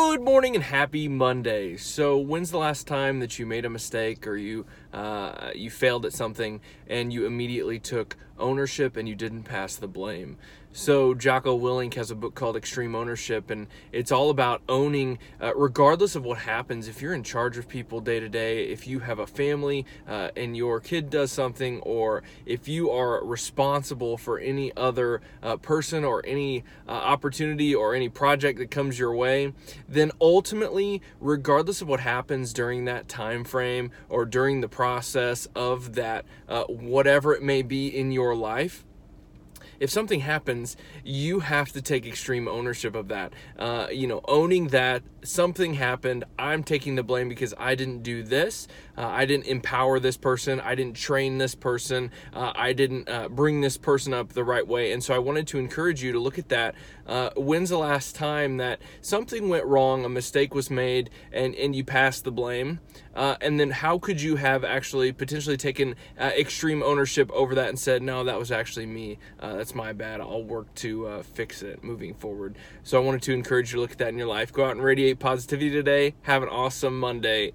Good morning and happy Monday. So when's the last time that you made a mistake or you failed at something and you immediately took ownership and you didn't pass the blame? So Jocko Willink has a book called Extreme Ownership, and it's all about owning, regardless of what happens. If you're in charge of people day to day, if you have a family and your kid does something, or if you are responsible for any other person or any opportunity or any project that comes your way, then ultimately, regardless of what happens during that time frame or during the process of that, whatever it may be in your life, if something happens, you have to take extreme ownership of that. Owning that something happened, I'm taking the blame because I didn't do this. I didn't empower this person. I didn't train this person. I didn't bring this person up the right way. And so I wanted to encourage you to look at that. When's the last time that something went wrong, a mistake was made, and you passed the blame? And then how could you have actually potentially taken extreme ownership over that and said, no, that was actually me. That's my bad. I'll work to fix it moving forward. So I wanted to encourage you to look at that in your life. Go out and radiate positivity today. Have an awesome Monday.